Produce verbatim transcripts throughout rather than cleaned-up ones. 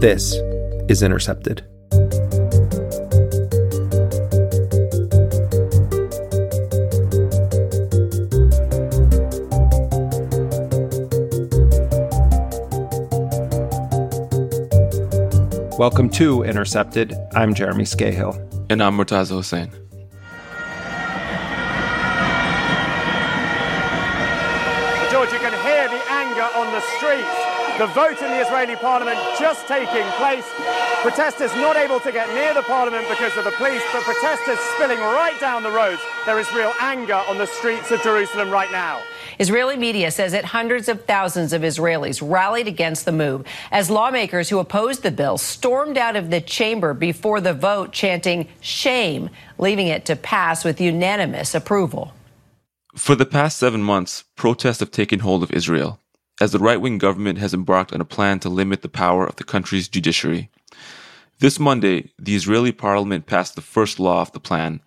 This is Intercepted. Welcome to Intercepted. I'm Jeremy Scahill. And I'm Murtaza Hussain. George, you can hear the anger on the streets. The vote in the Israeli parliament just taking place. Protesters not able to get near the parliament because of the police, but protesters spilling right down the roads. There is real anger on the streets of Jerusalem right now. Israeli media says that hundreds of thousands of Israelis rallied against the move as lawmakers who opposed the bill stormed out of the chamber before the vote, chanting shame, leaving it to pass with unanimous approval. For the past seven months, protests have taken hold of Israel, as the right-wing government has embarked on a plan to limit the power of the country's judiciary. This Monday, the Israeli parliament passed the first law of the plan,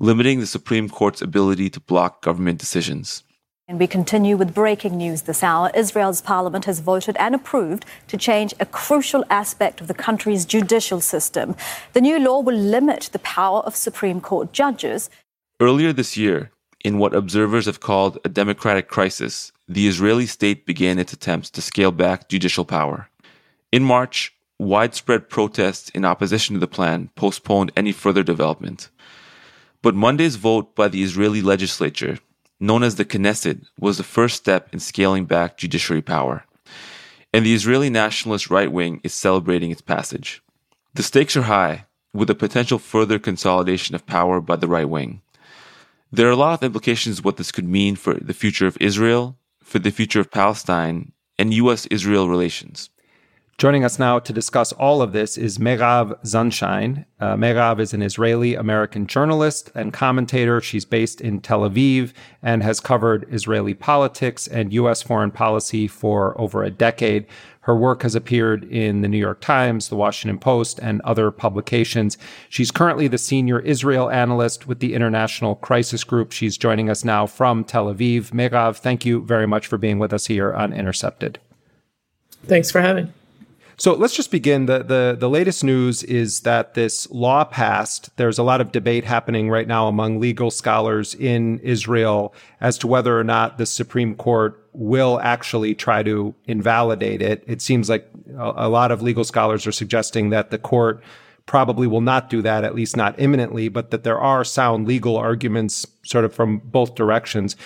limiting the Supreme Court's ability to block government decisions. And we continue with breaking news this hour. Israel's parliament has voted and approved to change a crucial aspect of the country's judicial system. The new law will limit the power of Supreme Court judges. Earlier this year, in what observers have called a democratic crisis, the Israeli state began its attempts to scale back judicial power. In March, widespread protests in opposition to the plan postponed any further development. But Monday's vote by the Israeli legislature, known as the Knesset, was the first step in scaling back judiciary power. And the Israeli nationalist right wing is celebrating its passage. The stakes are high, with a potential further consolidation of power by the right wing. There are a lot of implications what this could mean for the future of Israel, for the future of Palestine, and U S Israel relations. Joining us now to discuss all of this is Mairav Zonszein. Uh, Mairav is an Israeli-American journalist and commentator. She's based in Tel Aviv and has covered Israeli politics and U S foreign policy for over a decade. Her work has appeared in the New York Times, the Washington Post, and other publications. She's currently the senior Israel analyst with the International Crisis Group. She's joining us now from Tel Aviv. Mairav, thank you very much for being with us here on Intercepted. Thanks for having me. So let's just begin. The, the the latest news is that this law passed. There's a lot of debate happening right now among legal scholars in Israel as to whether or not the Supreme Court will actually try to invalidate it. It seems like a, a lot of legal scholars are suggesting that the court probably will not do that, at least not imminently, but that there are sound legal arguments sort of from both directions.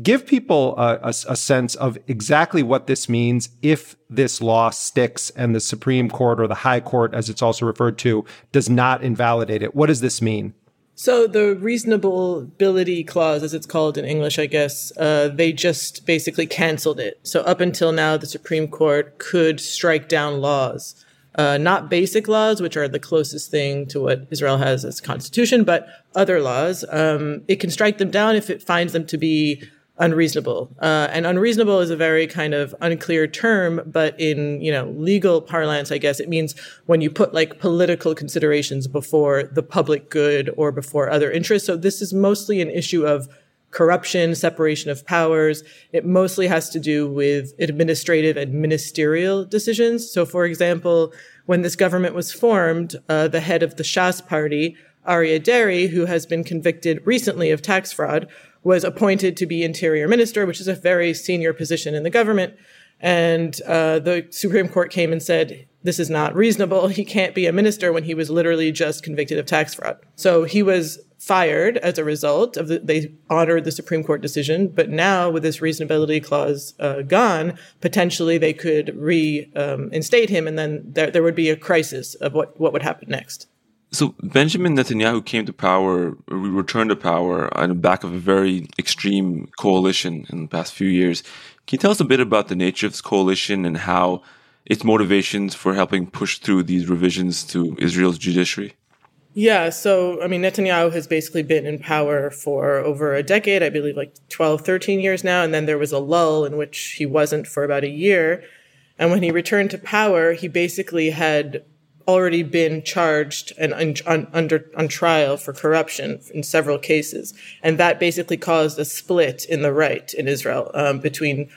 Give people a, a, a sense of exactly what this means if this law sticks and the Supreme Court, or the High Court, as it's also referred to, does not invalidate it. What does this mean? So the reasonability clause, as it's called in English, I guess, uh, they just basically canceled it. So up until now, the Supreme Court could strike down laws. Uh, not basic laws, which are the closest thing to what Israel has as a constitution, but other laws. Um, it can strike them down if it finds them to be unreasonable. Uh, and unreasonable is a very kind of unclear term, but in, you know, legal parlance, I guess, it means when you put like political considerations before the public good or before other interests. So this is mostly an issue of corruption, separation of powers. It mostly has to do with administrative and ministerial decisions. So, for example, when this government was formed, uh, the head of the Shas party, Arya Derry, who has been convicted recently of tax fraud, was appointed to be interior minister, which is a very senior position in the government. And uh, the Supreme Court came and said, this is not reasonable. He can't be a minister when he was literally just convicted of tax fraud. So he was fired as a result of the, they honored the Supreme Court decision. But now with this reasonability clause uh, gone, potentially they could reinstate um, him. And then there, there would be a crisis of what, what would happen next. So Benjamin Netanyahu came to power, or returned to power on the back of a very extreme coalition in the past few years. Can you tell us a bit about the nature of this coalition and how its motivations for helping push through these revisions to Israel's judiciary? Yeah, so, I mean, Netanyahu has basically been in power for over a decade, I believe like twelve, thirteen years now, and then there was a lull in which he wasn't for about a year. And when he returned to power, he basically had already been charged and un- un- under on trial for corruption in several cases. And that basically caused a split in the right in Israel um, between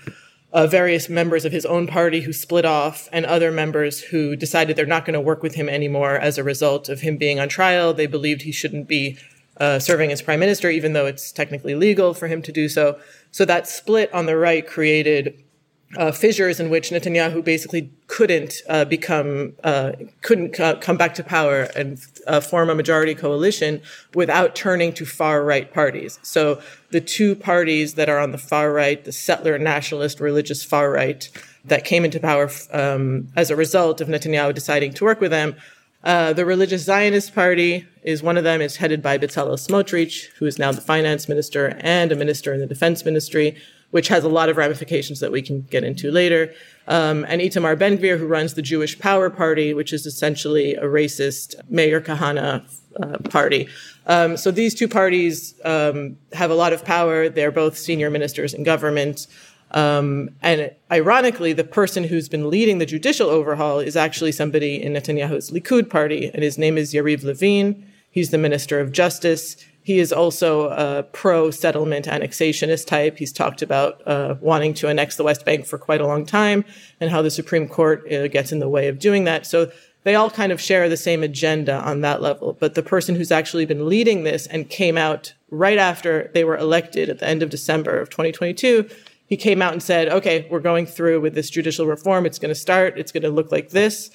Uh, various members of his own party who split off and other members who decided they're not going to work with him anymore as a result of him being on trial. They believed he shouldn't be uh, serving as prime minister, even though it's technically legal for him to do so. So that split on the right created uh, fissures in which Netanyahu basically couldn't uh, become, uh, couldn't uh, come back to power and uh, form a majority coalition without turning to far-right parties. So the two parties that are on the far right, the settler nationalist religious far right that came into power um, as a result of Netanyahu deciding to work with them. Uh, the religious Zionist party is one of them. It's headed by Bezalel Smotrich, who is now the finance minister and a minister in the defense ministry, which has a lot of ramifications that we can get into later. Um, and Itamar Ben-Gvir, who runs the Jewish Power Party, which is essentially a racist Meir Kahana uh, party. Um, so these two parties um, have a lot of power. They're both senior ministers in government. Um, and ironically, the person who's been leading the judicial overhaul is actually somebody in Netanyahu's Likud party, and his name is Yariv Levin. He's the Minister of Justice. He is also a pro-settlement annexationist type. He's talked about uh, wanting to annex the West Bank for quite a long time and how the Supreme Court uh, gets in the way of doing that. So they all kind of share the same agenda on that level. But the person who's actually been leading this and came out right after they were elected at the end of December of twenty twenty-two, he came out and said, okay, we're going through with this judicial reform. It's going to start. It's going to look like this.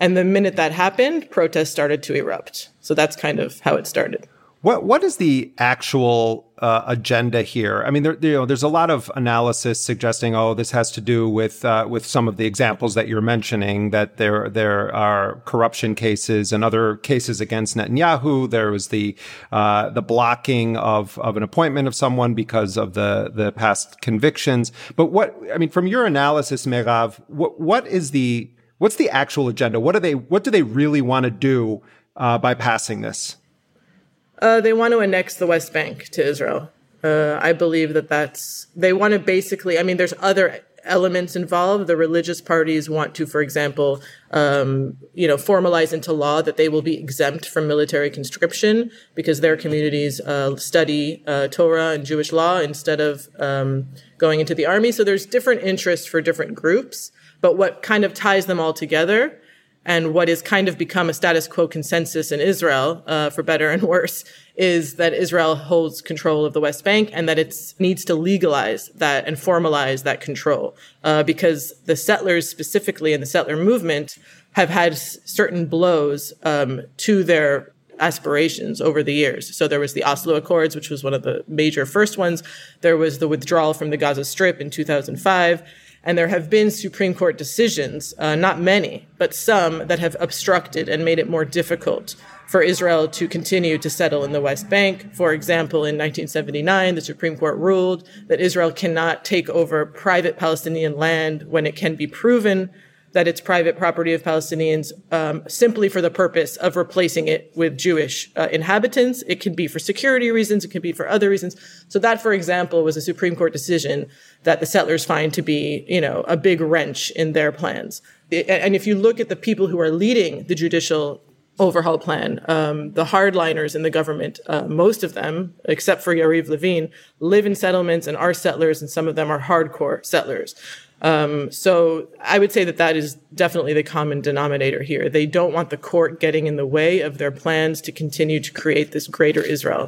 And the minute that happened, protests started to erupt. So that's kind of how it started. What What is the actual uh, agenda here? I mean, there, you know, there's a lot of analysis suggesting, oh, this has to do with uh, with some of the examples that you're mentioning, that there there are corruption cases and other cases against Netanyahu. There was the uh, the blocking of, of an appointment of someone because of the, the past convictions. But what, I mean, from your analysis, Mairav, what what is the what's the actual agenda? What are they? What do they really want to do uh, by passing this? Uh, they want to annex the West Bank to Israel. Uh, I believe that that's, they want to basically, I mean, there's other elements involved. The religious parties want to, for example, um, you know, formalize into law that they will be exempt from military conscription because their communities uh, study uh, Torah and Jewish law instead of um, going into the army. So there's different interests for different groups, but what kind of ties them all together and what has kind of become a status quo consensus in Israel, uh, for better and worse, is that Israel holds control of the West Bank and that it needs to legalize that and formalize that control. Uh, because the settlers specifically in the settler movement have had s- certain blows um, to their aspirations over the years. So there was the Oslo Accords, which was one of the major first ones. There was the withdrawal from the Gaza Strip in two thousand five. And there have been Supreme Court decisions, uh, not many, but some that have obstructed and made it more difficult for Israel to continue to settle in the West Bank. For example, in nineteen seventy-nine, the Supreme Court ruled that Israel cannot take over private Palestinian land when it can be proven that it's private property of Palestinians, um, simply for the purpose of replacing it with Jewish uh, inhabitants. It can be for security reasons. It can be for other reasons. So that, for example, was a Supreme Court decision that the settlers find to be, you know, a big wrench in their plans. It, and if you look at the people who are leading the judicial overhaul plan, um, the hardliners in the government, uh, most of them, except for Yariv Levin, live in settlements and are settlers, and some of them are hardcore settlers. Um, so I would say that that is definitely the common denominator here. They don't want the court getting in the way of their plans to continue to create this greater Israel.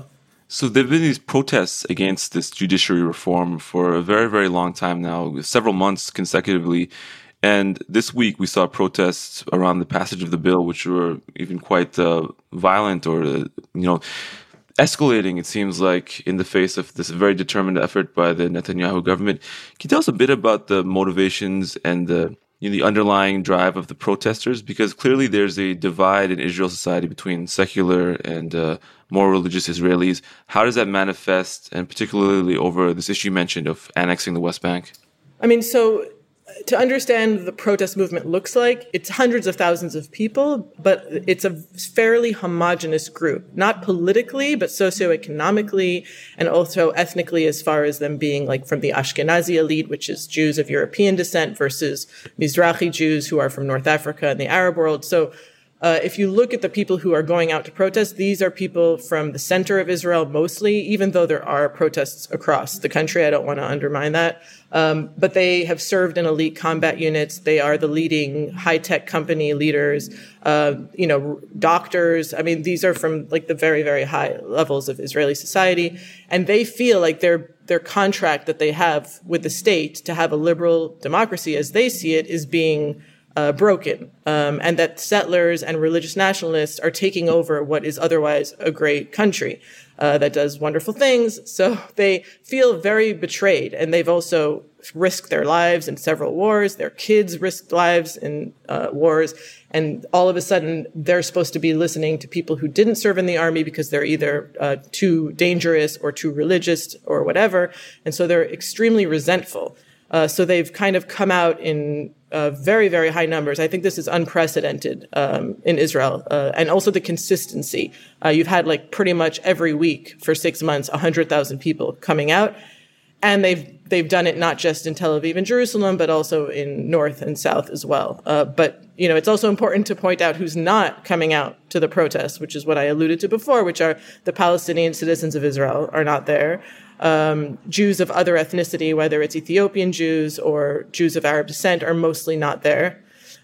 So there have been these protests against this judiciary reform for a very, very long time now, several months consecutively. And this week we saw protests around the passage of the bill, which were even quite uh, violent or, uh, you know, escalating, it seems like, in the face of this very determined effort by the Netanyahu government. Can you tell us a bit about the motivations and the, you know, the underlying drive of the protesters? Because clearly there's a divide in Israel society between secular and uh, more religious Israelis. How does that manifest, and particularly over this issue you mentioned of annexing the West Bank? I mean, so to understand what the protest movement looks like, it's hundreds of thousands of people, but it's a fairly homogenous group, not politically, but socioeconomically and also ethnically, as far as them being like from the Ashkenazi elite, which is Jews of European descent, versus Mizrahi Jews who are from North Africa and the Arab world. So uh, if you look at the people who are going out to protest, these are people from the center of Israel mostly, even though there are protests across the country. I don't want to undermine that. Um, but they have served in elite combat units. They are the leading high-tech company leaders, uh, you know, doctors. I mean, these are from like the very, very high levels of Israeli society. And they feel like their their contract that they have with the state to have a liberal democracy, as they see it, is being uh, broken. Um, and that settlers and religious nationalists are taking over what is otherwise a great country. Uh, that does wonderful things. So they feel very betrayed, and they've also risked their lives in several wars. Their kids risked lives in uh, wars. And all of a sudden, they're supposed to be listening to people who didn't serve in the army because they're either uh, too dangerous or too religious or whatever. And so they're extremely resentful. Uh, so they've kind of come out in uh, very, very high numbers. I think this is unprecedented um, in Israel. Uh, and also the consistency. Uh, you've had like pretty much every week for six months, one hundred thousand people coming out. And they've they've done it not just in Tel Aviv and Jerusalem, but also in North and South as well. Uh, but, you know, it's also important to point out who's not coming out to the protests, which is what I alluded to before, which are the Palestinian citizens of Israel are not there. Um, Jews of other ethnicity, whether it's Ethiopian Jews or Jews of Arab descent, are mostly not there.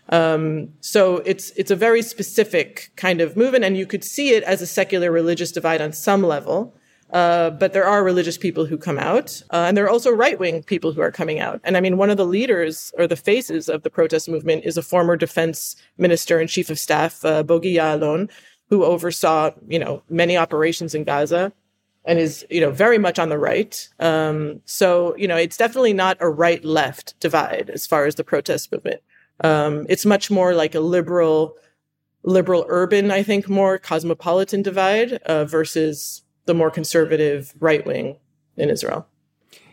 Um, so it's it's a very specific kind of movement, and you could see it as a secular religious divide on some level. Uh, but there are religious people who come out, uh, and there are also right-wing people who are coming out. And I mean, one of the leaders or the faces of the protest movement is a former defense minister and chief of staff, uh, Bogi Ya'alon, who oversaw, you know, many operations in Gaza, and is, you know, very much on the right. Um, so, you know, it's definitely not a right-left divide as far as the protest movement. Um, it's much more like a liberal, liberal urban, I think, more cosmopolitan divide uh, versus the more conservative right-wing in Israel.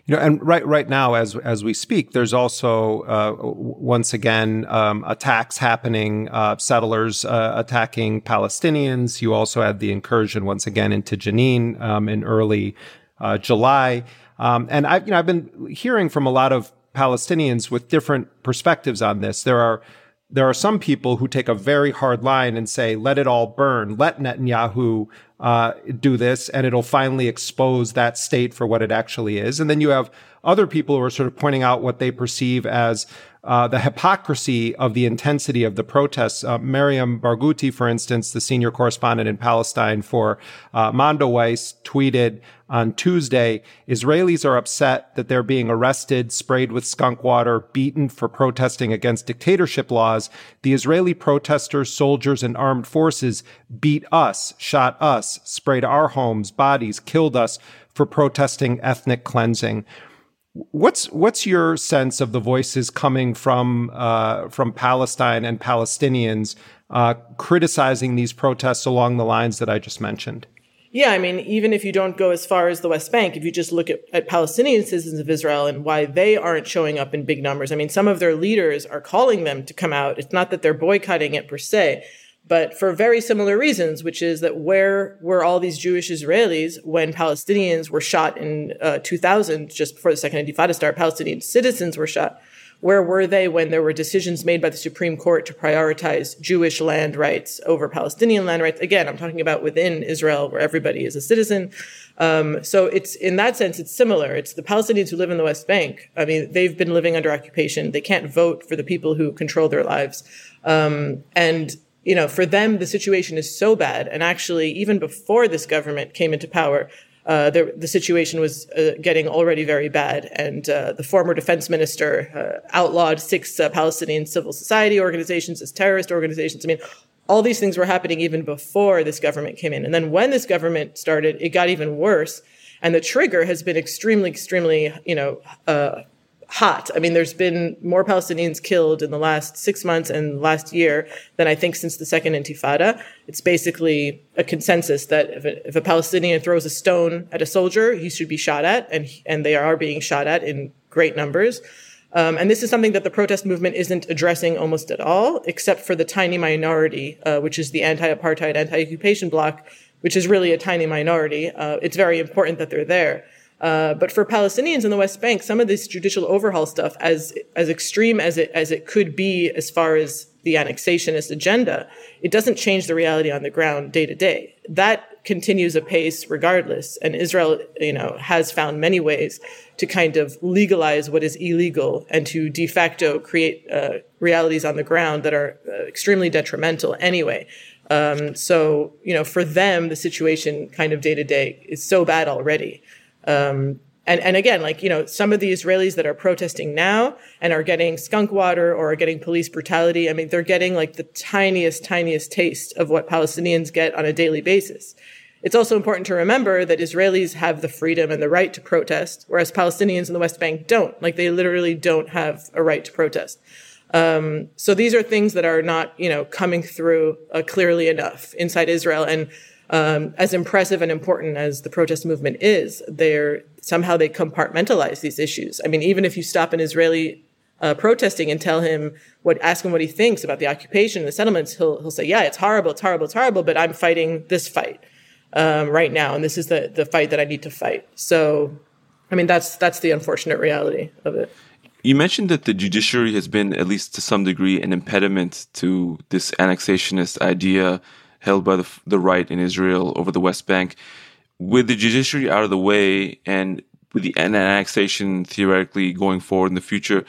You know, and right right now, as as we speak, there's also uh, once again um, attacks happening, uh, settlers uh, attacking Palestinians. You also had the incursion once again into Jenin um, in early uh, July, um, and I've you know I've been hearing from a lot of Palestinians with different perspectives on this. There are there are some people who take a very hard line and say, "Let it all burn. Let Netanyahu Uh, do this, and it'll finally expose that state for what it actually is." And then you have other people who are sort of pointing out what they perceive as uh, the hypocrisy of the intensity of the protests. Uh, Mariam Barghouti, for instance, the senior correspondent in Palestine for uh, Mondo Weiss, tweeted on Tuesday, "Israelis are upset that they're being arrested, sprayed with skunk water, beaten for protesting against dictatorship laws. The Israeli protesters, soldiers, and armed forces beat us, shot us, sprayed our homes, bodies, killed us for protesting ethnic cleansing." What's what's your sense of the voices coming from uh, from Palestine and Palestinians uh, criticizing these protests along the lines that I just mentioned? Yeah, I mean, even if you don't go as far as the West Bank, if you just look at, at Palestinian citizens of Israel and why they aren't showing up in big numbers, I mean, some of their leaders are calling them to come out. It's not that they're boycotting it per se, but for very similar reasons, which is that where were all these Jewish Israelis when Palestinians were shot in uh, two thousand, just before the Second Intifada started? Palestinian citizens were shot. Where were they when there were decisions made by the Supreme Court to prioritize Jewish land rights over Palestinian land rights? Again, I'm talking about within Israel, where everybody is a citizen. Um, so it's in that sense, it's similar. It's the Palestinians who live in the West Bank. I mean, they've been living under occupation. They can't vote for the people who control their lives. Um, and You know, for them, the situation is so bad. And actually, even before this government came into power, Uh, the, the situation was uh, getting already very bad, and uh, the former defense minister uh, outlawed six uh, Palestinian civil society organizations as terrorist organizations. I mean, all these things were happening even before this government came in. And then when this government started, it got even worse. And the trigger has been extremely, extremely, you know, uh, hot. I mean, there's been more Palestinians killed in the last six months and last year than I think since the Second Intifada. It's basically a consensus that if a, if a Palestinian throws a stone at a soldier, he should be shot at, and and they are being shot at in great numbers. Um, and this is something that the protest movement isn't addressing almost at all, except for the tiny minority, uh, which is the anti-apartheid, anti-occupation bloc, which is really a tiny minority. Uh, it's very important that they're there. Uh, but for Palestinians in the West Bank, some of this judicial overhaul stuff, as as extreme as it as it could be as far as the annexationist agenda, it doesn't change the reality on the ground day to day. That continues apace regardless. And Israel, you know, has found many ways to kind of legalize what is illegal and to de facto create uh, realities on the ground that are uh, extremely detrimental anyway. Um, so, you know, for them, the situation kind of day to day is so bad already. Um, and, and again, like, you know, some of the Israelis that are protesting now and are getting skunk water or are getting police brutality, I mean, they're getting like the tiniest, tiniest taste of what Palestinians get on a daily basis. It's also important to remember that Israelis have the freedom and the right to protest, whereas Palestinians in the West Bank don't. Like, they literally don't have a right to protest. Um, so these are things that are not, you know, coming through uh, clearly enough inside Israel. And Um, as impressive and important as the protest movement is, they're somehow they compartmentalize these issues. I mean, even if you stop an Israeli uh, protesting and tell him what, ask him what he thinks about the occupation and the settlements, he'll he'll say, "Yeah, it's horrible, it's horrible, it's horrible, but I'm fighting this fight um, right now, and this is the the fight that I need to fight." So, I mean, that's that's the unfortunate reality of it. You mentioned that the judiciary has been, at least to some degree, an impediment to this annexationist idea held by the the right in Israel over the West Bank. With the judiciary out of the way and with the annexation theoretically going forward in the future,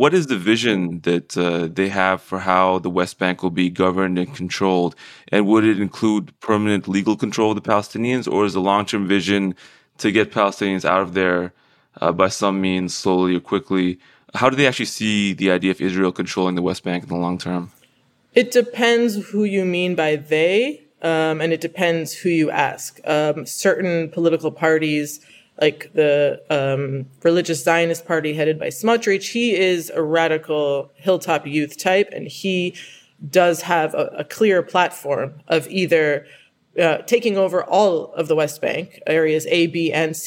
what is the vision that uh, they have for how the West Bank will be governed and controlled? And would it include permanent legal control of the Palestinians, or is the long-term vision to get Palestinians out of there uh, by some means, slowly or quickly? How do they actually see the idea of Israel controlling the West Bank in the long term? It depends who you mean by they, um, and it depends who you ask. Um, certain political parties, like the um, Religious Zionist Party headed by Smotrich, he is a radical hilltop youth type, and he does have a, a clear platform of either uh, taking over all of the West Bank, areas A, B, and C,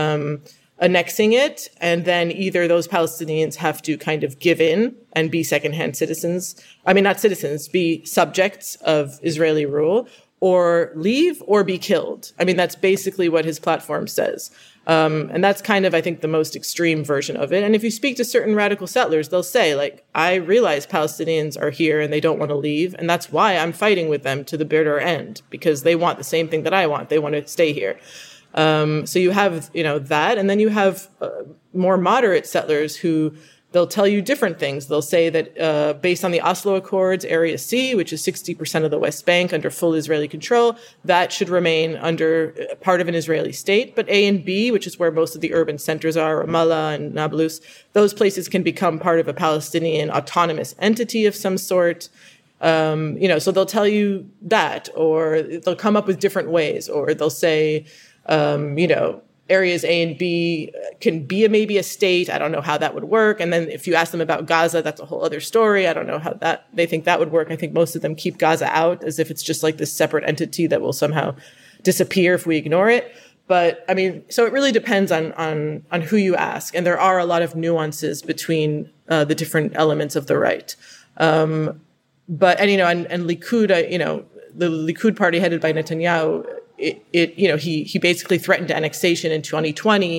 um, annexing it, and then either those Palestinians have to kind of give in and be secondhand citizens, I mean, not citizens, be subjects of Israeli rule, or leave or be killed. I mean, that's basically what his platform says. Um, and that's kind of, I think, the most extreme version of it. And if you speak to certain radical settlers, they'll say, like, I realize Palestinians are here and they don't want to leave, and that's why I'm fighting with them to the bitter end, because they want the same thing that I want. They want to stay here. Um, so you have, you know, that, and then you have uh, more moderate settlers who they'll tell you different things. They'll say that uh, based on the Oslo Accords, Area C, which is sixty percent of the West Bank under full Israeli control, that should remain under uh, part of an Israeli state. But A and B, which is where most of the urban centers are, Ramallah and Nablus, those places can become part of a Palestinian autonomous entity of some sort. Um, you know, so they'll tell you that, or they'll come up with different ways, or they'll say, Um, you know, areas A and B can be a, maybe a state. I don't know how that would work. And then if you ask them about Gaza, that's a whole other story. I don't know how that they think that would work. I think most of them keep Gaza out as if it's just like this separate entity that will somehow disappear if we ignore it. But I mean, so it really depends on on on who you ask. And there are a lot of nuances between uh, the different elements of the right. Um, but, and, you know, and, and Likud, you know, the Likud party headed by Netanyahu, It, it, you know, he he basically threatened annexation in twenty twenty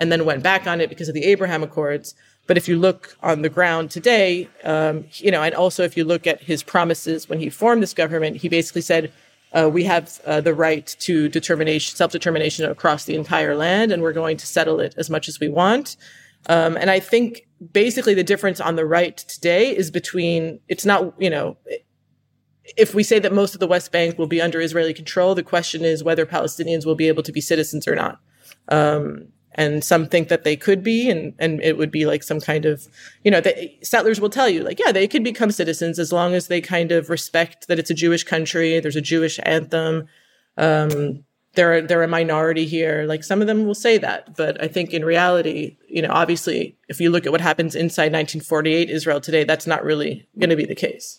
and then went back on it because of the Abraham Accords. But if you look on the ground today, um, you know, and also if you look at his promises when he formed this government, he basically said, uh, we have uh, the right to determination, self-determination across the entire land, and we're going to settle it as much as we want. Um, and I think basically the difference on the right today is between, it's not, you know, it, if we say that most of the West Bank will be under Israeli control, the question is whether Palestinians will be able to be citizens or not. Um, and some think that they could be, and, and it would be like some kind of, you know, they, settlers will tell you, like, yeah, they could become citizens as long as they kind of respect that it's a Jewish country. There's a Jewish anthem. Um, they're, they're a minority here. Like, some of them will say that. But I think in reality, you know, obviously, if you look at what happens inside nineteen forty-eight Israel today, that's not really going to be the case.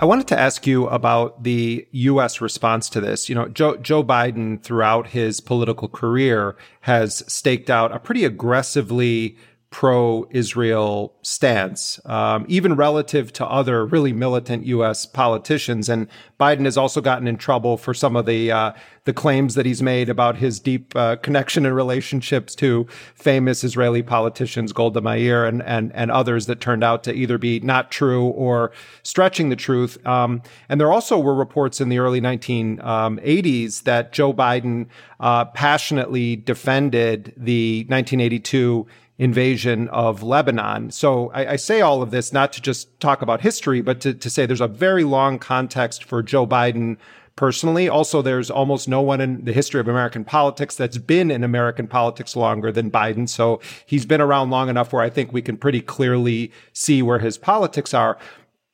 I wanted to ask you about the U S response to this. You know, Joe, Joe Biden, throughout his political career, has staked out a pretty aggressively pro-Israel stance, um, even relative to other really militant U S politicians. And Biden has also gotten in trouble for some of the uh, the claims that he's made about his deep uh, connection and relationships to famous Israeli politicians, Golda Meir and, and and others, that turned out to either be not true or stretching the truth. Um, and there also were reports in the early nineteen eighties that Joe Biden uh, passionately defended the nineteen eighty-two invasion of Lebanon. So I, I say all of this not to just talk about history, but to, to say there's a very long context for Joe Biden personally. Also, there's almost no one in the history of American politics that's been in American politics longer than Biden. So he's been around long enough where I think we can pretty clearly see where his politics are.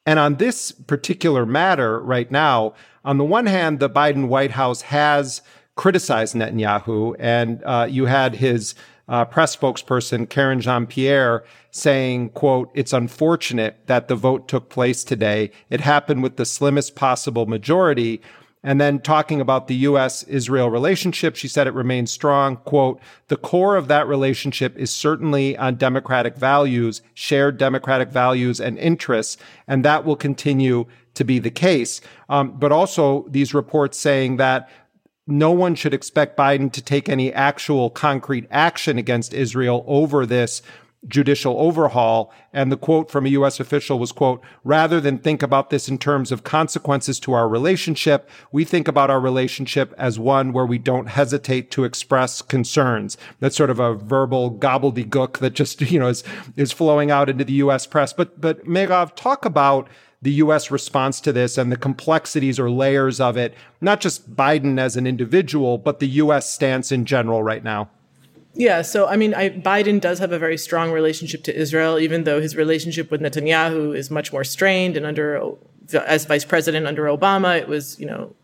And on this particular matter right now, on the one hand, the Biden White House has criticized Netanyahu, and uh, you had his Uh, press spokesperson Karen Jean-Pierre saying, quote, "It's unfortunate that the vote took place today. It happened with the slimmest possible majority." And then talking about the U S-Israel relationship, she said it remains strong. Quote, "The core of that relationship is certainly on democratic values, shared democratic values and interests, and that will continue to be the case." Um, but also these reports saying that no one should expect Biden to take any actual concrete action against Israel over this judicial overhaul. And the quote from a U S official was, quote, "Rather than think about this in terms of consequences to our relationship, we think about our relationship as one where we don't hesitate to express concerns." That's sort of a verbal gobbledygook that just, you know, is, is flowing out into the U S press. But, but Mairav, talk about the U S response to this and the complexities or layers of it, not just Biden as an individual, but the U S stance in general right now. Yeah, so I mean, I, Biden does have a very strong relationship to Israel, even though his relationship with Netanyahu is much more strained. And under, as vice president under Obama, it was, you know,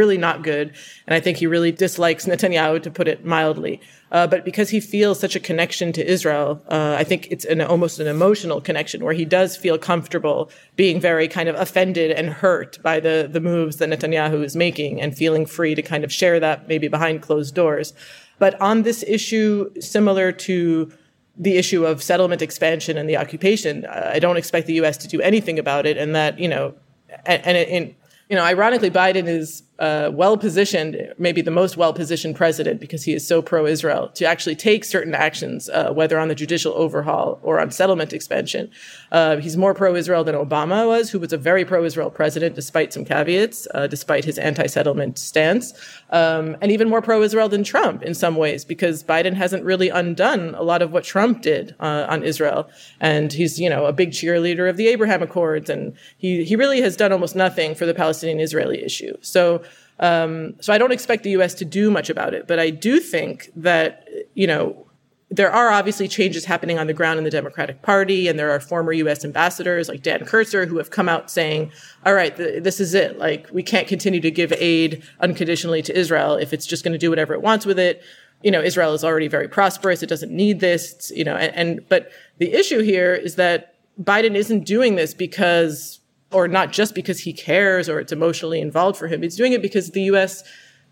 really not good. And I think he really dislikes Netanyahu, to put it mildly. Uh, but because he feels such a connection to Israel, uh, I think it's an almost an emotional connection where he does feel comfortable being very kind of offended and hurt by the, the moves that Netanyahu is making and feeling free to kind of share that maybe behind closed doors. But on this issue, similar to the issue of settlement expansion and the occupation, I don't expect the U S to do anything about it. And that, you know, and, and in You know, ironically, Biden is uh, well-positioned, maybe the most well-positioned president, because he is so pro-Israel, to actually take certain actions, uh, whether on the judicial overhaul or on settlement expansion. Uh, he's more pro-Israel than Obama was, who was a very pro-Israel president, despite some caveats, uh, despite his anti-settlement stance, um, and even more pro-Israel than Trump in some ways, because Biden hasn't really undone a lot of what Trump did uh, on Israel. And he's, you know, a big cheerleader of the Abraham Accords, and he, he really has done almost nothing for the Palestinian-Israeli issue. So um, so I don't expect the U S to do much about it, but I do think that, you know, there are obviously changes happening on the ground in the Democratic Party, and there are former U S ambassadors like Dan Kurtzer who have come out saying, all right, th- this is it. Like, we can't continue to give aid unconditionally to Israel if it's just going to do whatever it wants with it. You know, Israel is already very prosperous. It doesn't need this, it's, you know, and, and but the issue here is that Biden isn't doing this because, or not just because he cares or it's emotionally involved for him. He's doing it because the U S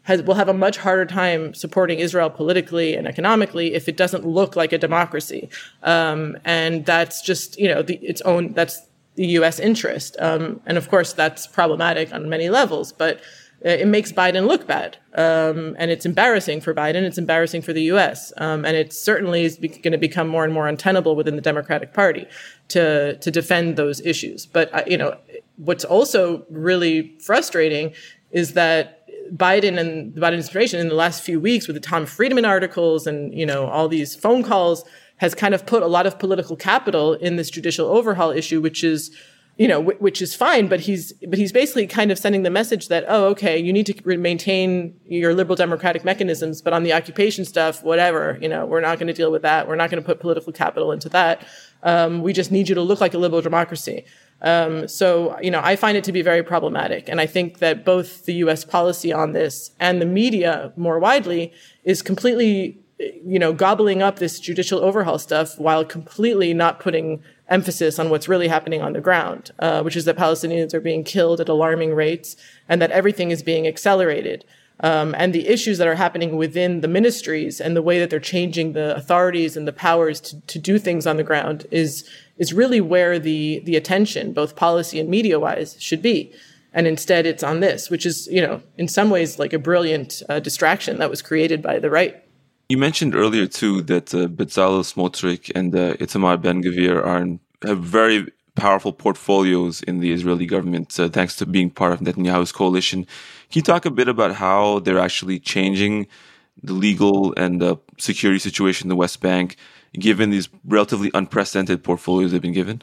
has, will have a much harder time supporting Israel politically and economically if it doesn't look like a democracy. Um, and that's just, you know, the, its own, that's the U S interest. Um, and of course, that's problematic on many levels, but it makes Biden look bad. Um, and it's embarrassing for Biden. It's embarrassing for the U S. Um, and it certainly is be- going to become more and more untenable within the Democratic Party to, to defend those issues. But, uh, you know, what's also really frustrating is that Biden and the Biden administration in the last few weeks with the Tom Friedman articles and, you know, all these phone calls has kind of put a lot of political capital in this judicial overhaul issue, which is, you know, which is fine, but he's, but he's basically kind of sending the message that, oh, okay, you need to maintain your liberal democratic mechanisms, but on the occupation stuff, whatever, you know, we're not going to deal with that. We're not going to put political capital into that. Um, we just need you to look like a liberal democracy. Um, so, you know, I find it to be very problematic. And I think that both the U S policy on this and the media more widely is completely, you know, gobbling up this judicial overhaul stuff while completely not putting emphasis on what's really happening on the ground, uh, which is that Palestinians are being killed at alarming rates and that everything is being accelerated. Um, and the issues that are happening within the ministries and the way that they're changing the authorities and the powers to, to do things on the ground is is really where the the attention, both policy and media-wise, should be. And instead it's on this, which is, you know, in some ways like a brilliant uh, distraction that was created by the right. You mentioned earlier, too, that uh, Bezalel Smotrich and uh, Itamar Ben-Gvir are in, have very powerful portfolios in the Israeli government, uh, thanks to being part of Netanyahu's coalition. Can you talk a bit about how they're actually changing the legal and uh, security situation in the West Bank, given these relatively unprecedented portfolios they've been given?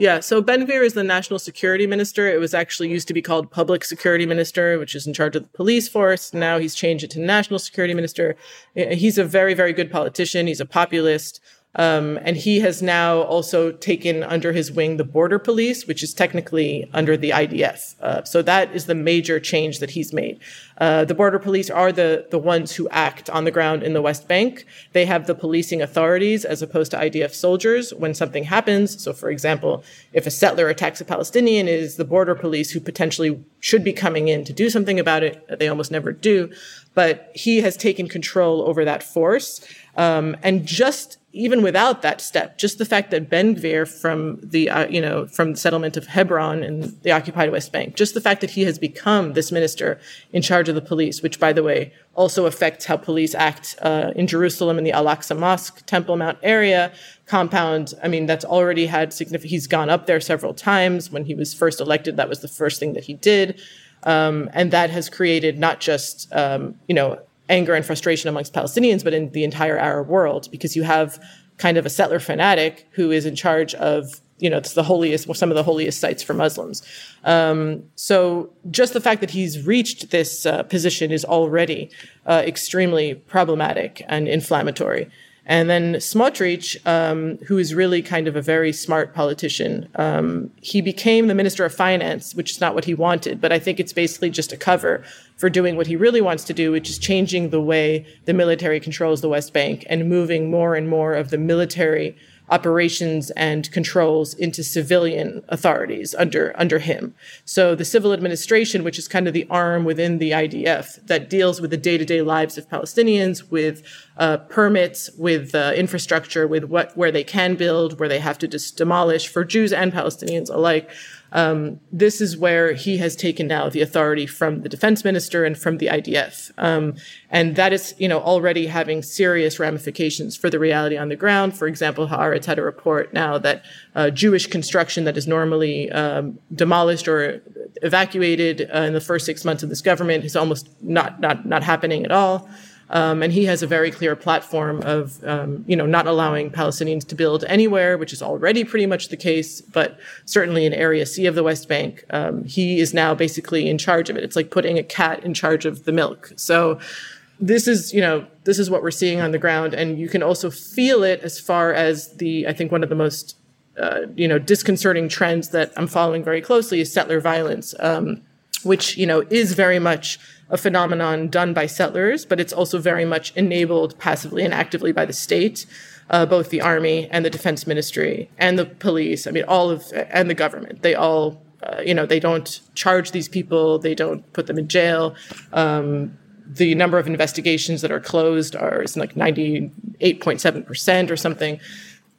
Yeah, so Ben-Gvir is the national security minister. It was actually used to be called public security minister, which is in charge of the police force. Now he's changed it to national security minister. He's a very, very good politician. He's a populist. Um, and he has now also taken under his wing the border police, which is technically under the I D F. Uh, so that is the major change that he's made. Uh, the border police are the, the ones who act on the ground in the West Bank. They have the policing authorities as opposed to I D F soldiers when something happens. So, for example, if a settler attacks a Palestinian, it is the border police who potentially should be coming in to do something about it. They almost never do. But he has taken control over that force. Um, and just even without that step, just the fact that Ben-Gvir from the, uh, you know, from the settlement of Hebron and the occupied West Bank, just the fact that he has become this minister in charge of the police, which, by the way, also affects how police act uh, in Jerusalem in the Al-Aqsa Mosque, Temple Mount area, compound. I mean, that's already had significant, he's gone up there several times. When he was first elected, that was the first thing that he did. Um, and that has created not just, um, you know, anger and frustration amongst Palestinians, but in the entire Arab world, because you have kind of a settler fanatic who is in charge of, you know, it's the holiest, well, some of the holiest sites for Muslims. Um, so just the fact that he's reached this uh, position is already uh, extremely problematic and inflammatory. And then Smotrich, um, who is really kind of a very smart politician, um, he became the Minister of Finance, which is not what he wanted, but I think it's basically just a cover for doing what he really wants to do, which is changing the way the military controls the West Bank and moving more and more of the military operations and controls into civilian authorities under under him. So the civil administration, which is kind of the arm within the I D F that deals with the day-to-day lives of Palestinians, with uh, permits, with uh, infrastructure, with what where they can build, where they have to just demolish for Jews and Palestinians alike, Um, this is where he has taken now the authority from the defense minister and from the I D F. Um, and that is, you know, already having serious ramifications for the reality on the ground. For example, Haaretz had a report now that uh, Jewish construction that is normally um, demolished or evacuated uh, in the first six months of this government is almost not, not, not happening at all. Um, and he has a very clear platform of, um, you know, not allowing Palestinians to build anywhere, which is already pretty much the case, but certainly in Area C of the West Bank, um, he is now basically in charge of it. It's like putting a cat in charge of the milk. So this is, you know, this is what we're seeing on the ground. And you can also feel it as far as the, I think one of the most, uh, you know, disconcerting trends that I'm following very closely is settler violence, um, which, you know, is very much a phenomenon done by settlers, but it's also very much enabled passively and actively by the state, uh, both the army and the defense ministry and the police. I mean, all of, and the government. They all, uh, you know, they don't charge these people. They don't put them in jail. Um, the number of investigations that are closed are is like ninety-eight point seven percent or something.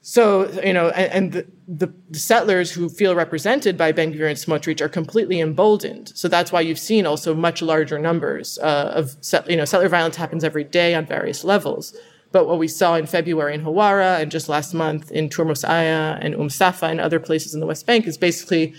So, you know, and, and the, the settlers who feel represented by Ben-Gvir and Smotrich are completely emboldened. So that's why you've seen also much larger numbers uh, of, set, you know, settler violence happens every day on various levels. But what we saw in February in Hawara and just last month in Tormos Aya and Umm Safa and other places in the West Bank is basically,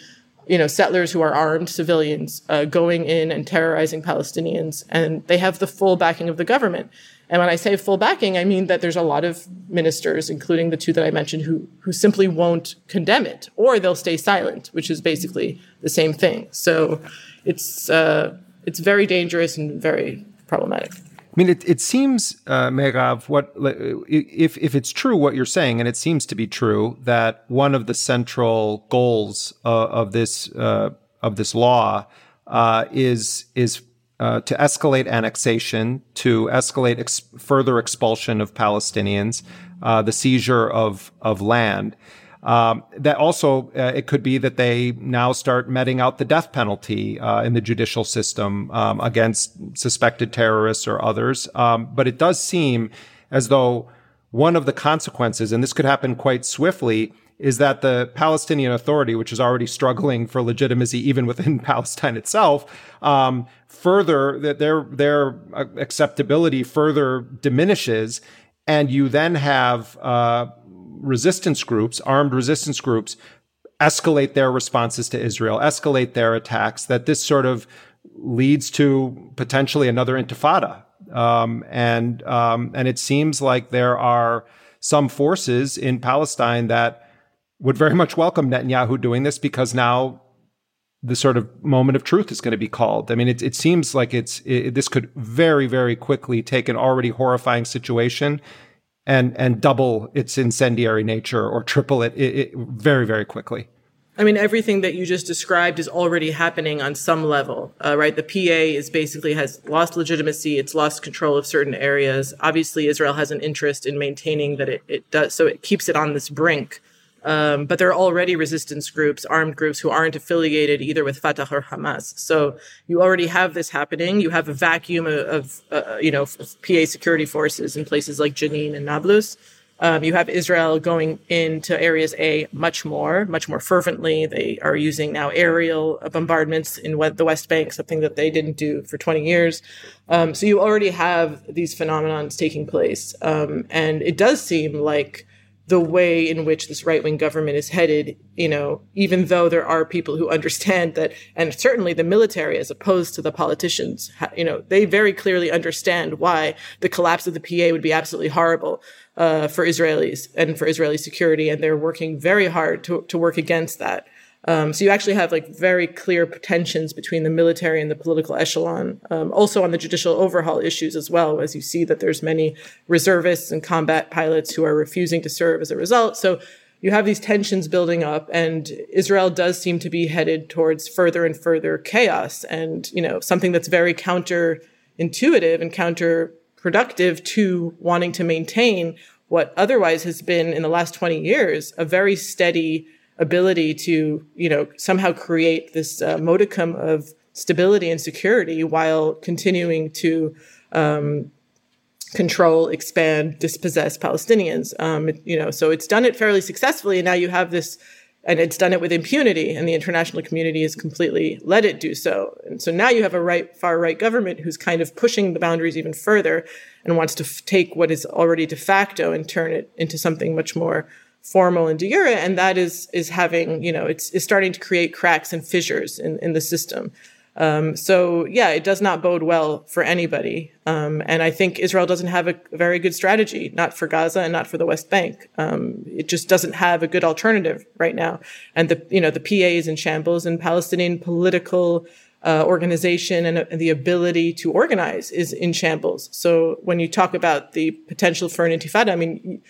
you know, settlers who are armed civilians uh, going in and terrorizing Palestinians. And they have the full backing of the government. And when I say full backing, I mean that there's a lot of ministers, including the two that I mentioned, who who simply won't condemn it, or they'll stay silent, which is basically the same thing. So it's uh, it's very dangerous and very problematic. I mean, it, it seems, uh, Mairav, what if if it's true what you're saying, and it seems to be true, that one of the central goals uh, of this uh, of this law uh, is is. Uh, to escalate annexation, to escalate ex- further expulsion of Palestinians, uh, the seizure of of land. Um, that also, uh, it could be that they now start meting out the death penalty uh, in the judicial system um, against suspected terrorists or others. Um, but it does seem as though one of the consequences, and this could happen quite swiftly, is that the Palestinian Authority, which is already struggling for legitimacy even within Palestine itself, um, further that their their acceptability further diminishes, and you then have uh, resistance groups, armed resistance groups, escalate their responses to Israel, escalate their attacks. That this sort of leads to potentially another intifada, um, and um, and it seems like there are some forces in Palestine that would very much welcome Netanyahu doing this, because now the sort of moment of truth is going to be called. I mean, it, it seems like it's it, this could very, very quickly take an already horrifying situation and and double its incendiary nature or triple it, it, it very, very quickly. I mean, everything that you just described is already happening on some level, uh, right? The P A is basically has lost legitimacy. It's lost control of certain areas. Obviously, Israel has an interest in maintaining that it, it does, so it keeps it on this brink. Um, but there are already resistance groups, armed groups who aren't affiliated either with Fatah or Hamas. So you already have this happening. You have a vacuum of, of uh, you know, of P A security forces in places like Jenin and Nablus. Um, you have Israel going into areas A much more, much more fervently. They are using now aerial bombardments in the West Bank, something that they didn't do for twenty years. Um, so you already have these phenomenons taking place. Um, and it does seem like the way in which this right-wing government is headed, you know, even though there are people who understand that, and certainly the military, as opposed to the politicians, you know, they very clearly understand why the collapse of the P A would be absolutely horrible uh, for Israelis and for Israeli security, and they're working very hard to, to work against that. Um, so you actually have like very clear tensions between the military and the political echelon, um, also on the judicial overhaul issues as well, as you see that there's many reservists and combat pilots who are refusing to serve as a result. So you have these tensions building up, and Israel does seem to be headed towards further and further chaos and, you know, something that's very counterintuitive and counterproductive to wanting to maintain what otherwise has been in the last twenty years, a very steady ability to, you know, somehow create this uh, modicum of stability and security while continuing to um, control, expand, dispossess Palestinians. Um, it, you know, so it's done it fairly successfully. And now you have this And it's done it with impunity, and the international community has completely let it do so. And so now you have a right, far-right government who's kind of pushing the boundaries even further and wants to f- take what is already de facto and turn it into something much more formal and de jure. And that is is having, you know, it's, it's starting to create cracks and fissures in, in the system. Um, so, yeah, it does not bode well for anybody. Um, and I think Israel doesn't have a very good strategy, not for Gaza and not for the West Bank. Um, it just doesn't have a good alternative right now. And, the you know, the P A is in shambles, and Palestinian political uh, organization and, uh, and the ability to organize is in shambles. So when you talk about the potential for an intifada, I mean,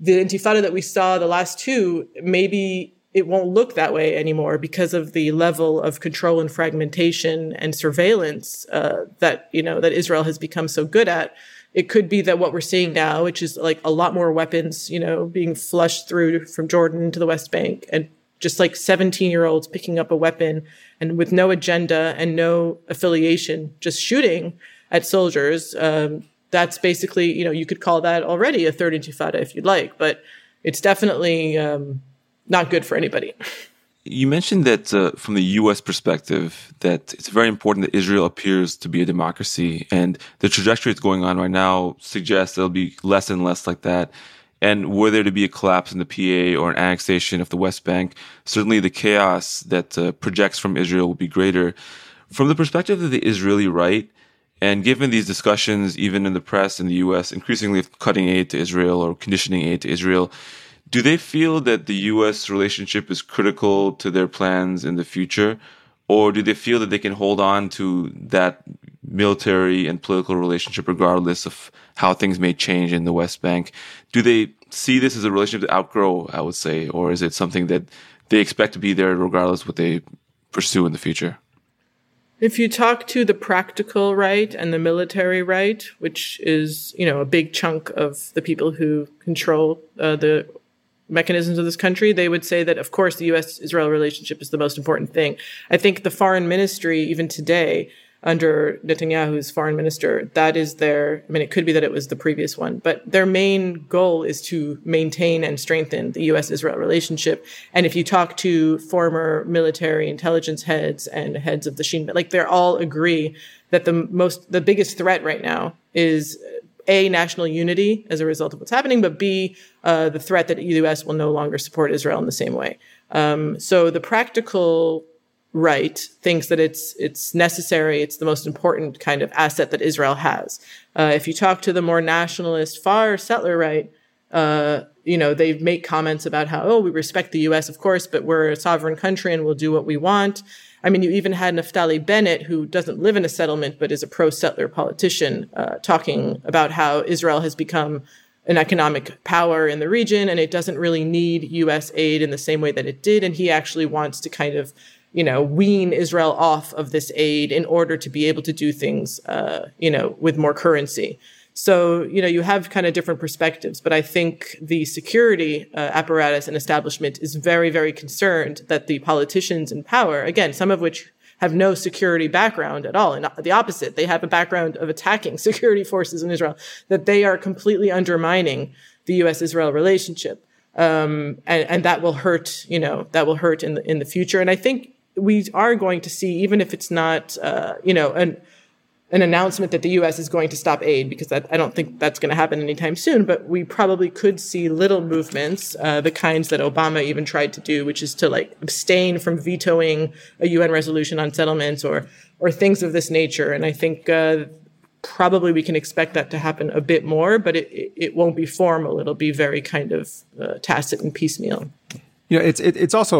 the intifada that we saw the last two, maybe it won't look that way anymore because of the level of control and fragmentation and surveillance uh, that, you know, that Israel has become so good at. It could be that what we're seeing now, which is like a lot more weapons, you know, being flushed through from Jordan to the West Bank, and just like seventeen-year-olds picking up a weapon and with no agenda and no affiliation, just shooting at soldiers. Um, that's basically, you know, you could call that already a third intifada if you'd like, but it's definitely Um, not good for anybody. You mentioned that uh, from the U S perspective, that it's very important that Israel appears to be a democracy, and the trajectory that's going on right now suggests there'll be less and less like that. And were there to be a collapse in the P A or an annexation of the West Bank, certainly the chaos that uh, projects from Israel will be greater. From the perspective of the Israeli right, and given these discussions, even in the press in the U S, increasingly cutting aid to Israel or conditioning aid to Israel, do they feel that the U S relationship is critical to their plans in the future, or do they feel that they can hold on to that military and political relationship regardless of how things may change in the West Bank? Do they see this as a relationship to outgrow, I would say, or is it something that they expect to be there regardless of what they pursue in the future? If you talk to the practical right and the military right, which is, you know, a big chunk of the people who control uh, the mechanisms of this country, they would say that, of course, the U S-Israel relationship is the most important thing. I think the foreign ministry, even today, under Netanyahu's foreign minister, that is their, I mean, it could be that it was the previous one, but their main goal is to maintain and strengthen the U S-Israel relationship. And if you talk to former military intelligence heads and heads of the Shin Bet, like they all agree that the most, the biggest threat right now is A, national unity as a result of what's happening, but B, uh, the threat that the U S will no longer support Israel in the same way. Um, so the practical right thinks that it's it's necessary, it's the most important kind of asset that Israel has. Uh, if you talk to the more nationalist, far settler right, uh, you know, they make comments about how, oh, we respect the U S, of course, but we're a sovereign country and we'll do what we want. I mean, you even had Naftali Bennett, who doesn't live in a settlement but is a pro-settler politician, uh, talking about how Israel has become an economic power in the region and it doesn't really need U S aid in the same way that it did. And he actually wants to kind of, you know, wean Israel off of this aid in order to be able to do things, uh, you know, with more currency. So, you know, you have kind of different perspectives, but I think the security uh, apparatus and establishment is very, very concerned that the politicians in power, again, some of which have no security background at all, and the opposite, they have a background of attacking security forces in Israel, that they are completely undermining the U S-Israel relationship. Um, and, and that will hurt, you know, that will hurt in the, in the future. And I think we are going to see, even if it's not, uh, you know, an, an announcement that the U S is going to stop aid, because that, I don't think that's going to happen anytime soon, but we probably could see little movements, uh, the kinds that Obama even tried to do, which is to like abstain from vetoing a U N resolution on settlements or, or things of this nature. And I think, uh, probably we can expect that to happen a bit more, but it, it won't be formal. It'll be very kind of uh, tacit and piecemeal. You know, it's it, it's also,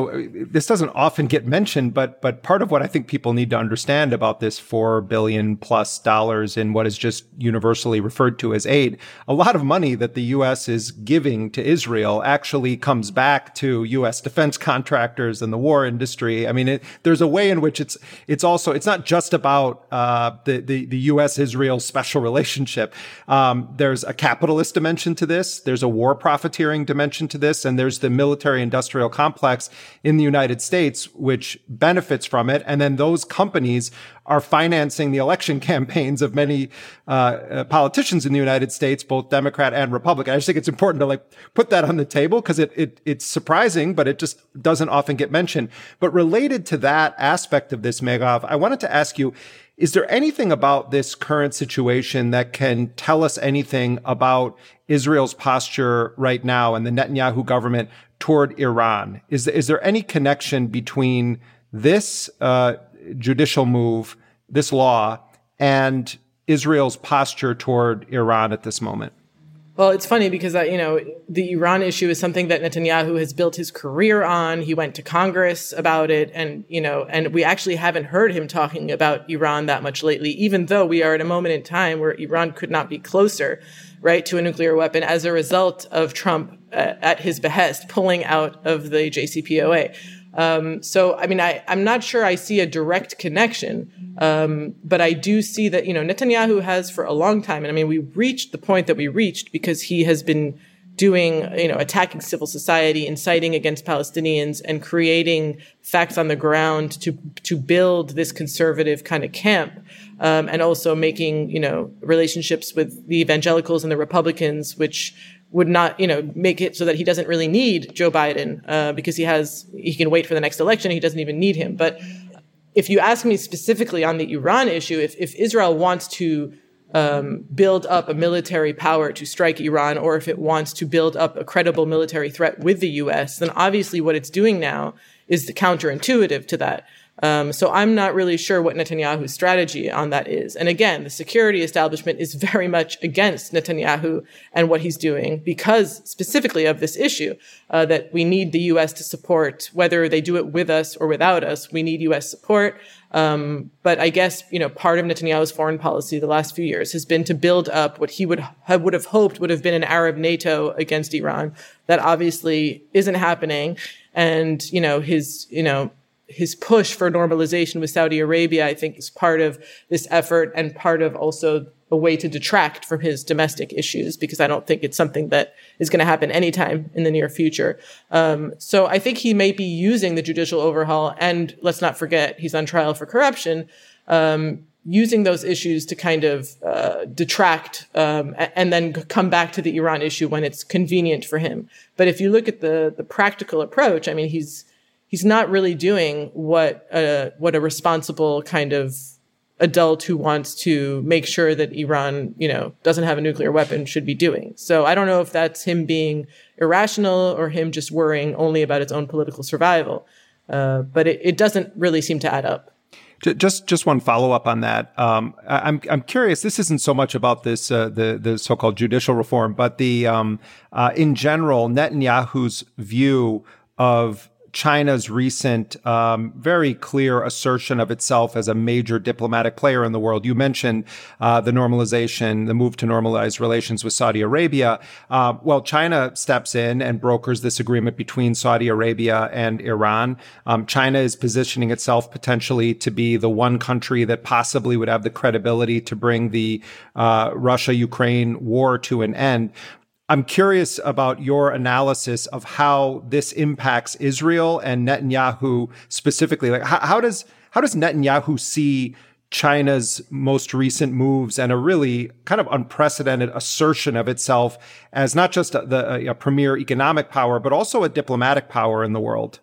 this doesn't often get mentioned, but but part of what I think people need to understand about this four billion plus dollars in what is just universally referred to as aid, a lot of money that the U S is giving to Israel actually comes back to U S defense contractors and the war industry. I mean, it, there's a way in which it's it's also it's not just about uh, the the, the U S-Israel special relationship. Um, there's a capitalist dimension to this. There's a war profiteering dimension to this, and there's the military industrial Israel complex in the United States, which benefits from it. And then those companies are financing the election campaigns of many uh, uh, politicians in the United States, both Democrat and Republican. I just think it's important to like put that on the table because it, it it's surprising, but it just doesn't often get mentioned. But related to that aspect of this, Mairav, I wanted to ask you, is there anything about this current situation that can tell us anything about Israel's posture right now and the Netanyahu government toward Iran? Is, is there any connection between this uh, judicial move, this law, and Israel's posture toward Iran at this moment? Well, it's funny because, uh, you know, the Iran issue is something that Netanyahu has built his career on. He went to Congress about it. And, you know, and we actually haven't heard him talking about Iran that much lately, even though we are at a moment in time where Iran could not be closer, right, to a nuclear weapon as a result of Trump, uh, at his behest, pulling out of the J C P O A. Um, so, I mean, I, I'm not sure I see a direct connection, um, but I do see that, you know, Netanyahu has for a long time, and I mean, we reached the point that we reached because he has been doing, you know, attacking civil society, inciting against Palestinians, and creating facts on the ground to to build this conservative kind of camp, um, and also making, you know, relationships with the evangelicals and the Republicans, which would not, you know, make it so that he doesn't really need Joe Biden, uh, because he has, he can wait for the next election. He doesn't even need him. But if you ask me specifically on the Iran issue, if, if Israel wants to, um, build up a military power to strike Iran, or if it wants to build up a credible military threat with the U S, then obviously what it's doing now is counterintuitive to that. Um, so I'm not really sure what Netanyahu's strategy on that is. And again, the security establishment is very much against Netanyahu and what he's doing because specifically of this issue, uh, that we need the U S to support, whether they do it with us or without us, we need U S support. Um, but I guess, you know, part of Netanyahu's foreign policy the last few years has been to build up what he would have, would have hoped would have been an Arab NATO against Iran. That obviously isn't happening. And, you know, his, you know, his push for normalization with Saudi Arabia, I think, is part of this effort and part of also a way to detract from his domestic issues, because I don't think it's something that is going to happen anytime in the near future. Um, so I think he may be using the judicial overhaul, and let's not forget he's on trial for corruption, um, using those issues to kind of uh, detract um, and then come back to the Iran issue when it's convenient for him. But if you look at the the practical approach, I mean, he's He's not really doing what a, what a responsible kind of adult who wants to make sure that Iran, you know, doesn't have a nuclear weapon should be doing. So I don't know if that's him being irrational or him just worrying only about its own political survival. Uh, but it, it doesn't really seem to add up. Just, just one follow up on that. Um, I'm, I'm curious. This isn't so much about this, uh, the, the so-called judicial reform, but the, um, uh, in general, Netanyahu's view of China's recent, um, very clear assertion of itself as a major diplomatic player in the world. You mentioned uh, the normalization, the move to normalize relations with Saudi Arabia. Uh, well, China steps in and brokers this agreement between Saudi Arabia and Iran. Um, China is positioning itself potentially to be the one country that possibly would have the credibility to bring the uh, Russia-Ukraine war to an end. I'm curious about your analysis of how this impacts Israel and Netanyahu specifically. Like, how, how does how does Netanyahu see China's most recent moves and a really kind of unprecedented assertion of itself as not just a, the, a premier economic power, but also a diplomatic power in the world?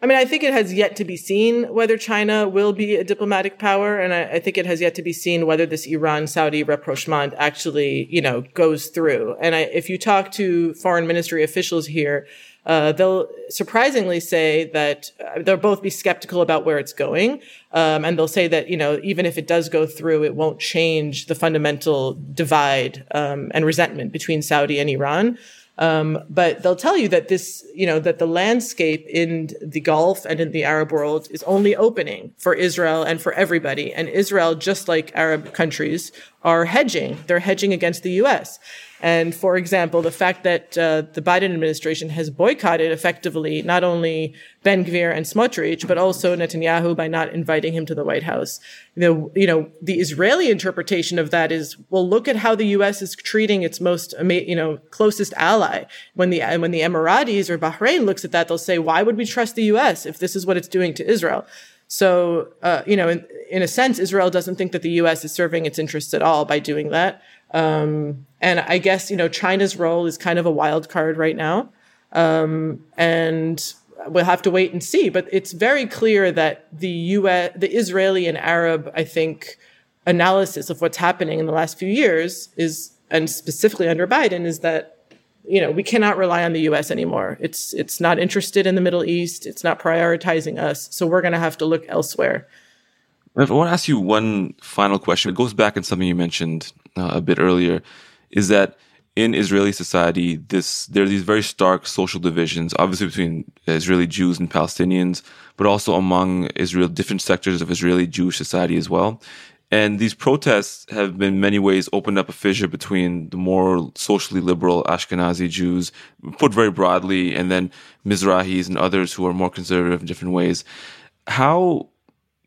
I mean, I think it has yet to be seen whether China will be a diplomatic power. And I, I think it has yet to be seen whether this Iran-Saudi rapprochement actually, you know, goes through. And I, if you talk to foreign ministry officials here, uh, they'll surprisingly say that they'll both be skeptical about where it's going. Um, and they'll say that, you know, even if it does go through, it won't change the fundamental divide, um, and resentment between Saudi and Iran. Um, but they'll tell you that this, you know, that the landscape in the Gulf and in the Arab world is only opening for Israel and for everybody. And Israel, just like Arab countries, are hedging. They're hedging against the U S. And for example, the fact that uh, the Biden administration has boycotted effectively not only Ben-Gvir and Smotrich, but also Netanyahu by not inviting him to the White House. The, you know, the Israeli interpretation of that is, well, look at how the U S is treating its most, you know, closest ally. When the when the Emiratis or Bahrain looks at that, they'll say, why would we trust the U S if this is what it's doing to Israel? So, uh, you know, in, in a sense, Israel doesn't think that the U S is serving its interests at all by doing that. Um, and I guess, you know, China's role is kind of a wild card right now. Um, and we'll have to wait and see. But it's very clear that the U S, the Israeli and Arab, I think, analysis of what's happening in the last few years is, and specifically under Biden, is that, you know, we cannot rely on the U S anymore. It's it's not interested in the Middle East. It's not prioritizing us. So we're going to have to look elsewhere. I want to ask you one final question. It goes back on something you mentioned uh, a bit earlier, is that in Israeli society, this there are these very stark social divisions, obviously between Israeli Jews and Palestinians, but also among Israel, different sectors of Israeli Jewish society as well. And these protests have been in many ways opened up a fissure between the more socially liberal Ashkenazi Jews, put very broadly, and then Mizrahis and others who are more conservative in different ways. How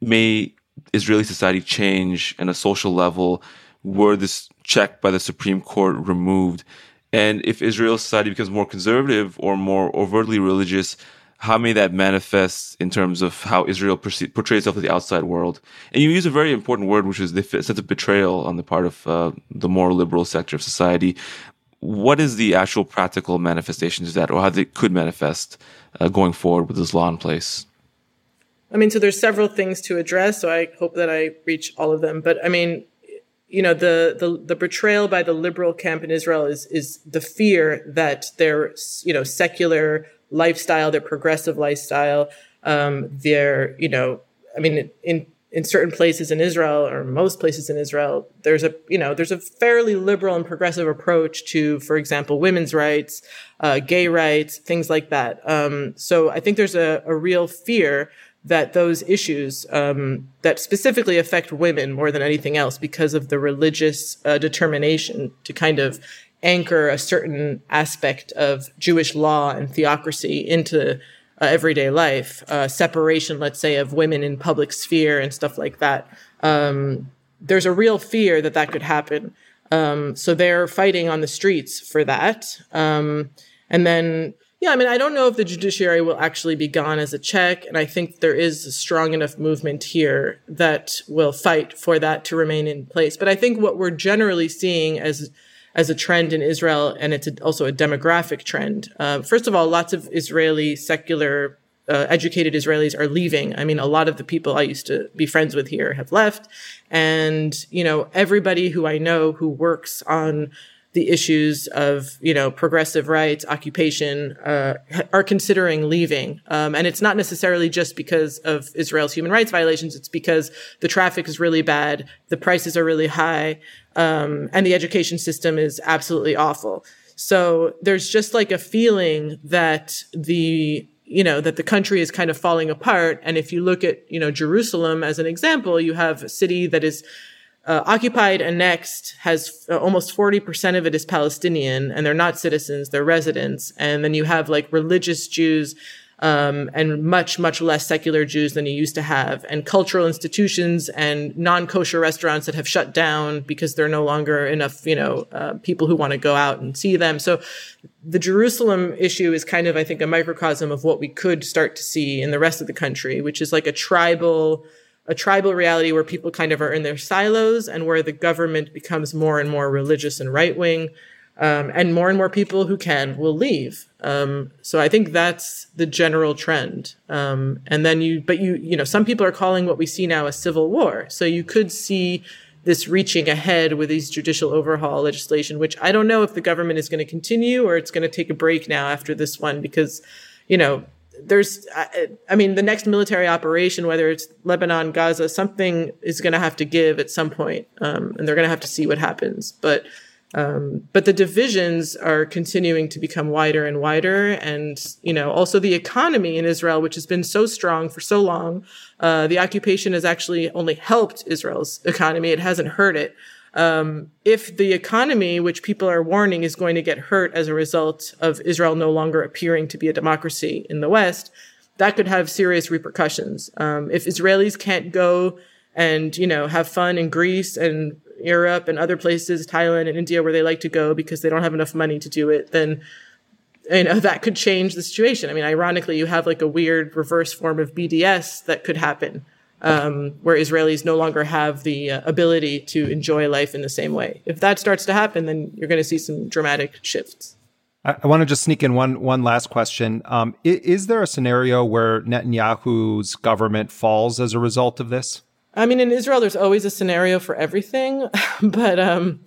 may Israeli society change on a social level were this check by the Supreme Court removed? And if Israeli society becomes more conservative or more overtly religious, how may that manifest in terms of how Israel perce- portrays itself to the outside world? And you use a very important word, which is the sense of betrayal on the part of uh, the more liberal sector of society. What is the actual practical manifestation of that, or how it could manifest uh, going forward with this law in place? I mean, so there's several things to address, so I hope that I reach all of them. But I mean, you know, the, the, the betrayal by the liberal camp in Israel is, is the fear that their, you know, secular lifestyle, their progressive lifestyle, um, their, you know, I mean, in, in certain places in Israel, or most places in Israel, there's a, you know, there's a fairly liberal and progressive approach to, for example, women's rights, uh, gay rights, things like that. Um, so I think there's a, a real fear that those issues um, that specifically affect women more than anything else, because of the religious uh, determination to kind of anchor a certain aspect of Jewish law and theocracy into uh, everyday life, uh, separation, let's say, of women in public sphere and stuff like that. Um, there's a real fear that that could happen. Um, so they're fighting on the streets for that. Um, and then Yeah, I mean, I don't know if the judiciary will actually be gone as a check, and I think there is a strong enough movement here that will fight for that to remain in place. But I think what we're generally seeing as as a trend in Israel, and it's a, also a demographic trend. Uh, first of all, lots of Israeli secular uh, educated Israelis are leaving. I mean, a lot of the people I used to be friends with here have left, and you know, everybody who I know who works on the issues of, you know, progressive rights, occupation, uh, are considering leaving. Um, and it's not necessarily just because of Israel's human rights violations. It's because the traffic is really bad. The prices are really high. Um, and the education system is absolutely awful. So there's just like a feeling that the, you know, that the country is kind of falling apart. And if you look at, you know, Jerusalem as an example, you have a city that is Uh, occupied, annexed, has uh, almost forty percent of it is Palestinian, and they're not citizens, they're residents. And then you have like religious Jews, um, and much, much less secular Jews than you used to have, and cultural institutions and non-kosher restaurants that have shut down because there are no longer enough, you know, uh, people who want to go out and see them. So the Jerusalem issue is kind of, I think, a microcosm of what we could start to see in the rest of the country, which is like a tribal a tribal reality where people kind of are in their silos and where the government becomes more and more religious and right-wing, um, and more and more people who can will leave. Um, so I think that's the general trend. Um, and then you, but you, you know, some people are calling what we see now a civil war. So you could see this reaching ahead with these judicial overhaul legislation, which I don't know if the government is going to continue or it's going to take a break now after this one, because, you know, There's, I, I mean, the next military operation, whether it's Lebanon, Gaza, something is going to have to give at some point, um, and they're going to have to see what happens. But, um, but the divisions are continuing to become wider and wider, and you know, also the economy in Israel, which has been so strong for so long, uh, the occupation has actually only helped Israel's economy; it hasn't hurt it. Um, if the economy, which people are warning is going to get hurt as a result of Israel no longer appearing to be a democracy in the West, that could have serious repercussions. Um, if Israelis can't go and, you know, have fun in Greece and Europe and other places, Thailand and India, where they like to go because they don't have enough money to do it, then, you know, that could change the situation. I mean, ironically, you have like a weird reverse form of B D S that could happen, um, where Israelis no longer have the uh, ability to enjoy life in the same way. If that starts to happen, then you're going to see some dramatic shifts. I, I want to just sneak in one one last question. Um, is, is there a scenario where Netanyahu's government falls as a result of this? I mean, in Israel, there's always a scenario for everything, but um,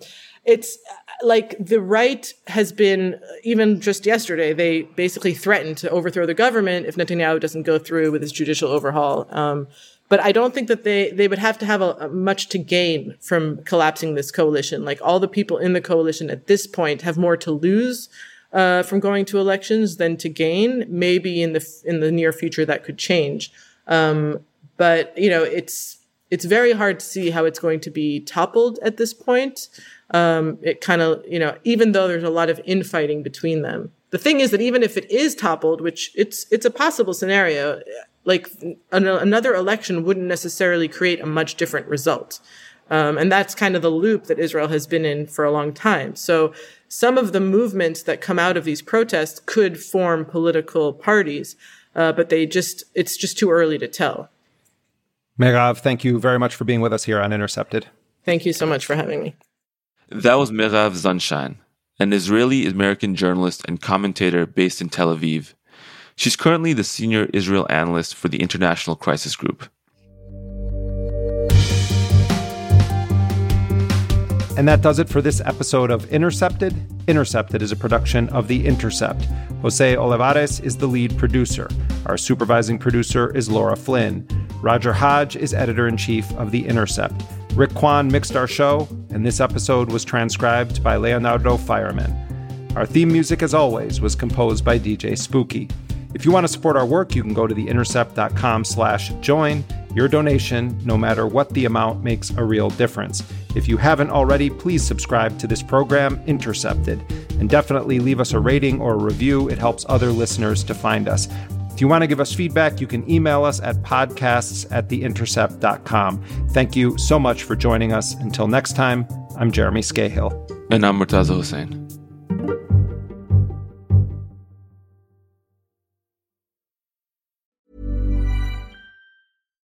it's like the right has been, even just yesterday, they basically threatened to overthrow the government if Netanyahu doesn't go through with his judicial overhaul. Um, but I don't think that they, they would have to have a, a much to gain from collapsing this coalition. Like all the people in the coalition at this point have more to lose uh, from going to elections than to gain. Maybe in the in the near future that could change. Um, but, you know, it's... It's very hard to see how it's going to be toppled at this point. Um, it kind of, you know, even though there's a lot of infighting between them. The thing is that even if it is toppled, which it's it's a possible scenario, like an, another election wouldn't necessarily create a much different result. Um, and that's kind of the loop that Israel has been in for a long time. So some of the movements that come out of these protests could form political parties, uh, but they just it's just too early to tell. Mairav, thank you very much for being with us here on Intercepted. Thank you so much for having me. That was Mairav Zonszein, an Israeli-American journalist and commentator based in Tel Aviv. She's currently the senior Israel analyst for the International Crisis Group. And that does it for this episode of Intercepted. Intercepted is a production of The Intercept. Jose Olivares is the lead producer. Our supervising producer is Laura Flynn. Roger Hodge is editor-in-chief of The Intercept. Rick Kwan mixed our show, and this episode was transcribed by Leonardo Fireman. Our theme music, as always, was composed by D J Spooky. If you want to support our work, you can go to theintercept.com slash join. Your donation, no matter what the amount, makes a real difference. If you haven't already, please subscribe to this program, Intercepted, and definitely leave us a rating or a review. It helps other listeners to find us. If you want to give us feedback, you can email us at podcasts at theintercept.com. Thank you so much for joining us. Until next time, I'm Jeremy Scahill. And I'm Murtaza Hussain.